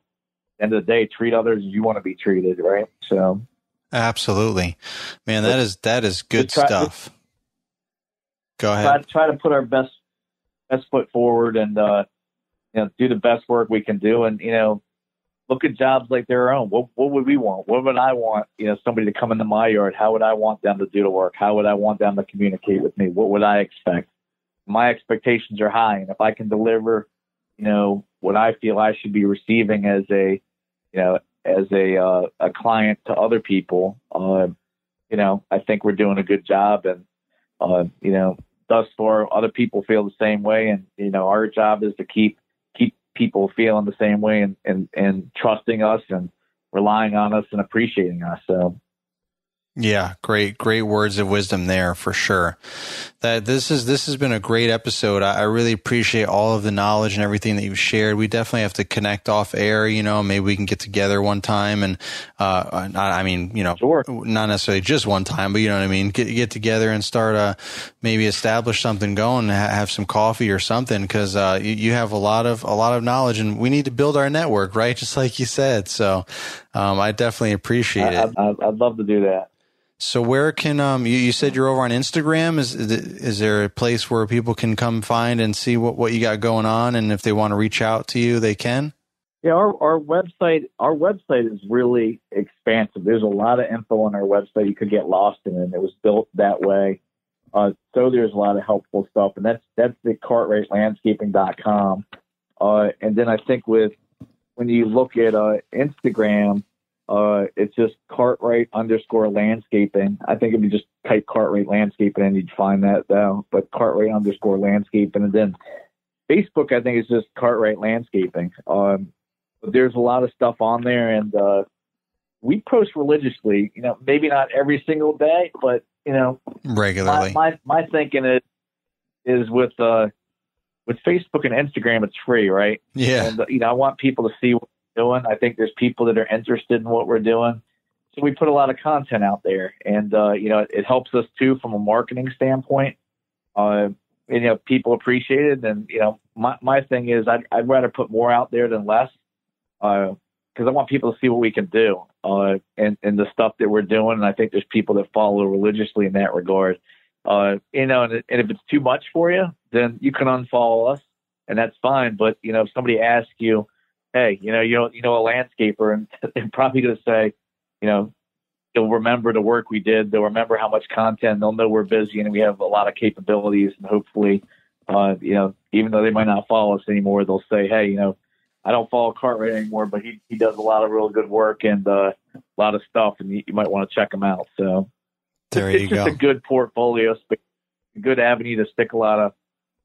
the end of the day, treat others as you want to be treated. Right. So. Absolutely, man. That is, that is good try, stuff. Go ahead. Try, try to put our best, best foot forward and, uh, you know, do the best work we can do. And, you know, look at jobs like their own. What, what would we want? What would I want? You know, somebody to come into my yard. How would I want them to do the work? How would I want them to communicate with me? What would I expect? my expectations are high. And if I can deliver, you know, what I feel I should be receiving as a, you know, as a, uh, a client to other people, uh, you know, I think we're doing a good job. And, uh, you know, thus far, other people feel the same way. And, you know, our job is to keep, keep people feeling the same way and, and, and trusting us and relying on us and appreciating us. So. Yeah, great, great words of wisdom there for sure. That this is this has been a great episode. I, I really appreciate all of the knowledge and everything that you've shared. We definitely have to connect off air. You know, maybe we can get together one time, and uh, not, I mean, you know, sure. Not necessarily just one time, but you know what I mean. Get get together and start a maybe establish something going. Ha- have some coffee or something, because uh, you, you have a lot of a lot of knowledge, and we need to build our network, right? Just like you said. So um, I definitely appreciate I, it. I, I'd love to do that. So where can um you, you said you're over on Instagram? Is is there a place where people can come find and see what, what you got going on, and if they want to reach out to you, they can? Yeah, our our website our website is really expansive. There's a lot of info on our website. You could get lost in it. It was built that way. Uh, so there's a lot of helpful stuff, and that's that's the Cartwright Landscaping dot com. Uh, and then I think with when you look at uh, Instagram. Uh, it's just Cartwright underscore landscaping. I think if you just type Cartwright landscaping and you'd find that though, but Cartwright underscore landscaping. And then Facebook, I think it's just Cartwright landscaping. Um, but there's a lot of stuff on there, and, uh, we post religiously, you know, maybe not every single day, but you know, regularly. My, my, my thinking is, is with, uh, with Facebook and Instagram, it's free, right? Yeah. And, you know, I want people to see what doing. I think there's people that are interested in what we're doing. So we put a lot of content out there, and, uh, you know, it, it helps us too, from a marketing standpoint. Uh, and, you know, people appreciate it. And, you know, my, my thing is I'd, I'd rather put more out there than less, uh, cause I want people to see what we can do, uh, and, and the stuff that we're doing. And I think there's people that follow religiously in that regard. Uh, you know, and, and if it's too much for you, then you can unfollow us, and that's fine. But, you know, if somebody asks you, hey, you know, you know, you know, a landscaper, and they're probably going to say, you know, they'll remember the work we did. They'll remember how much content. They'll know we're busy and we have a lot of capabilities. And hopefully, uh, you know, even though they might not follow us anymore, they'll say, hey, you know, I don't follow Cartwright anymore, but he, he does a lot of real good work and uh, a lot of stuff. And you, you might want to check him out. So there it's, you it's go. Just a good portfolio, a good avenue to stick a lot of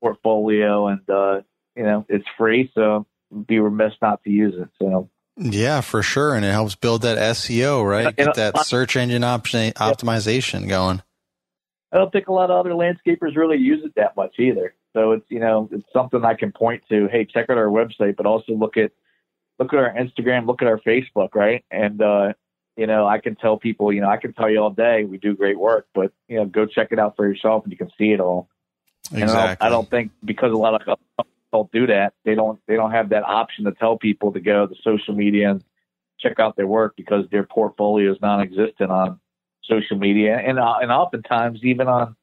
portfolio. And, uh, you know, it's free. So. Be remiss not to use it. So yeah, for sure, and it helps build that S E O, right? Get that search engine option optimization going. I don't think a lot of other landscapers really use it that much either. So it's you know it's something I can point to. Hey, check out our website, but also look at look at our Instagram, look at our Facebook, right? And uh, you know I can tell people, you know I can tell you all day we do great work, but you know go check it out for yourself, and you can see it all. Exactly. And I don't, I don't think because a lot of don't do that. They don't, they don't have that option to tell people to go to social media and check out their work because their portfolio is non-existent on social media. And, uh, and oftentimes even on,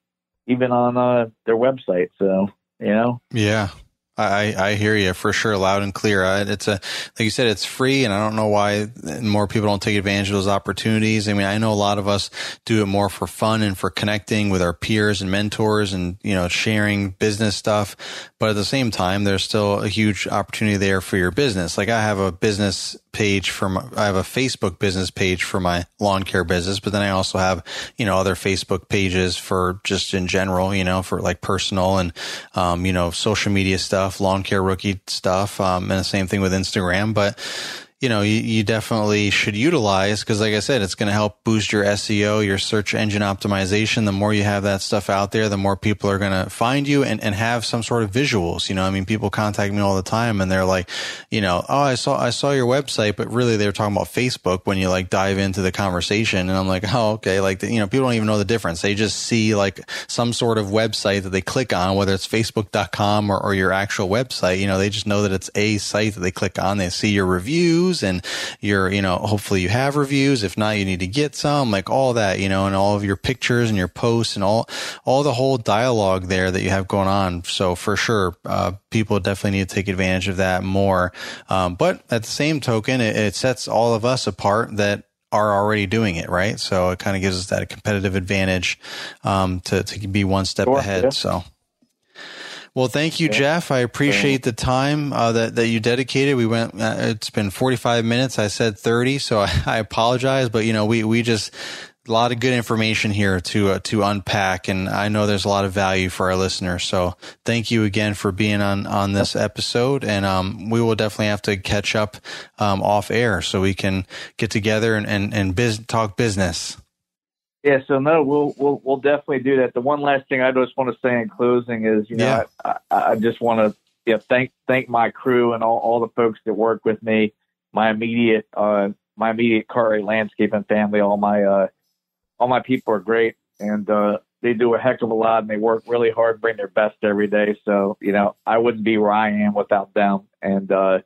even on, uh, their website. So, you know, yeah, I, I hear you for sure. Loud and clear. It's a, like you said, it's free, and I don't know why more people don't take advantage of those opportunities. I mean, I know a lot of us do it more for fun and for connecting with our peers and mentors and, you know, sharing business stuff. But at the same time, there's still a huge opportunity there for your business. Like I have a business page for my, I have a Facebook business page for my lawn care business, but then I also have, you know, other Facebook pages for just in general, you know, for like personal and, um, you know, social media stuff. Lawn care rookie stuff, um, and the same thing with Instagram. But you know, you, you definitely should utilize, because, like I said, it's going to help boost your S E O, your search engine optimization. The more you have that stuff out there, the more people are going to find you and, and have some sort of visuals. You know, I mean, people contact me all the time, and they're like, you know, oh, I saw I saw your website, but really they were talking about Facebook when you like dive into the conversation. And I'm like, oh, okay, like the, you know, people don't even know the difference. They just see like some sort of website that they click on, whether it's Facebook dot com or, or your actual website. You know, they just know that it's a site that they click on. They see your reviews. And you're, you know, hopefully you have reviews. If not, you need to get some, like all that, you know, and all of your pictures and your posts and all, all the whole dialogue there that you have going on. So for sure, uh, people definitely need to take advantage of that more. Um, but at the same token, it, it sets all of us apart that are already doing it, right? So it kind of gives us that competitive advantage, um, to, to be one step sure, ahead. Yeah. So. Well, thank you, yeah. Jeff. I appreciate the time uh, that, that you dedicated. We went, uh, it's been forty-five minutes. I said thirty, so I, I apologize, but you know, we, we just, a lot of good information here to, uh, to unpack. And I know there's a lot of value for our listeners. So thank you again for being on, on this episode. And, um, we will definitely have to catch up, um, off air so we can get together and, and, and biz- talk business. Yeah, so no, we'll we'll we'll definitely do that. The one last thing I just want to say in closing is, you know, yeah. I, I just want to yeah, thank thank my crew and all, all the folks that work with me, my immediate uh, my immediate Cartwright Landscaping family. All my uh, all my people are great, and uh, they do a heck of a lot, and they work really hard, bring their best every day. So you know, I wouldn't be where I am without them. And uh,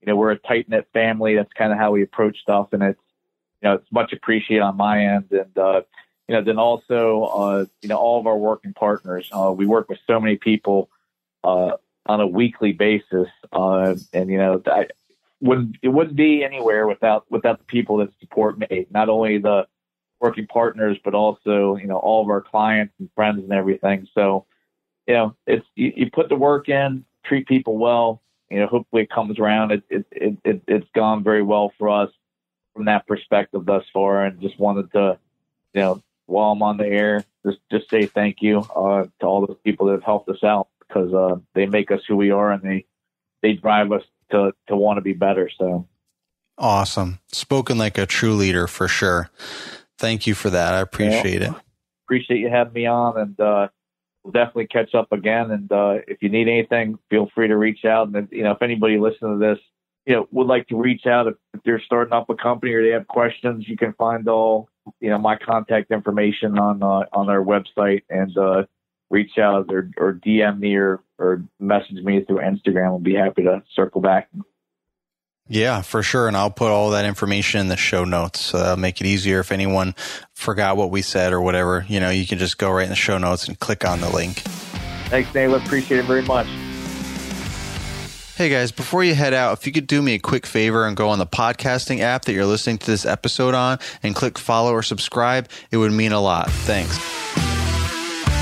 you know, we're a tight knit family. That's kind of how we approach stuff, and it's you know, it's much appreciated on my end, and. Uh, You know, then also, uh, you know, all of our working partners, uh, we work with so many people uh, on a weekly basis. Uh, and, you know, I wouldn't, it wouldn't be anywhere without without the people that support me, not only the working partners, but also, you know, all of our clients and friends and everything. So, you know, it's you, you put the work in, treat people well. You know, hopefully it comes around. It, it, it, it, it's gone very well for us from that perspective thus far. And just wanted to, you know, while I'm on the air, just just say thank you uh, to all those people that have helped us out, because uh, they make us who we are, and they they drive us to to want to be better. So awesome, spoken like a true leader for sure. Thank you for that. I appreciate yeah. it. Appreciate you having me on, and uh, we'll definitely catch up again. And uh, if you need anything, feel free to reach out. And if, you know, if anybody listening to this, you know, would like to reach out if, if they're starting up a company or they have questions, you can find all. You know, my contact information on uh, on our website, and uh, reach out or, or D M me or, or message me through Instagram. I'll be happy to circle back. Yeah, for sure. And I'll put all that information in the show notes. Uh, make it easier if anyone forgot what we said or whatever. You know, you can just go right in the show notes and click on the link. Thanks, Naylor. Appreciate it very much. Hey guys, before you head out, if you could do me a quick favor and go on the podcasting app that you're listening to this episode on and click follow or subscribe, it would mean a lot. Thanks.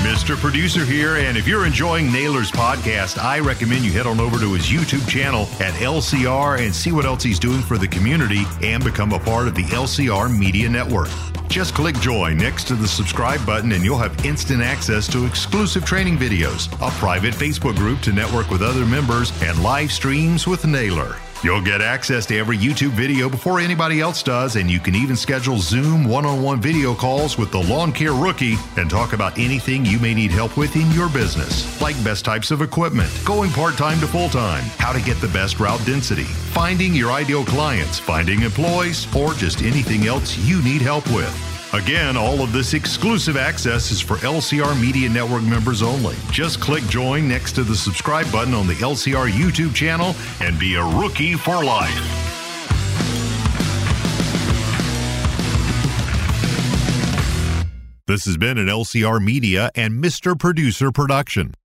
Mister Producer here, and if you're enjoying Naylor's podcast, I recommend you head on over to his YouTube channel at L C R and see what else he's doing for the community and become a part of the L C R Media Network. Just click join next to the subscribe button and you'll have instant access to exclusive training videos, a private Facebook group to network with other members, and live streams with Naylor. You'll get access to every YouTube video before anybody else does, and you can even schedule Zoom one-on-one video calls with the lawn care rookie and talk about anything you may need help with in your business, like best types of equipment, going part-time to full-time, how to get the best route density, finding your ideal clients, finding employees, or just anything else you need help with. Again, all of this exclusive access is for L C R Media Network members only. Just click join next to the subscribe button on the L C R YouTube channel and be a rookie for life. This has been an L C R Media and Mister Producer production.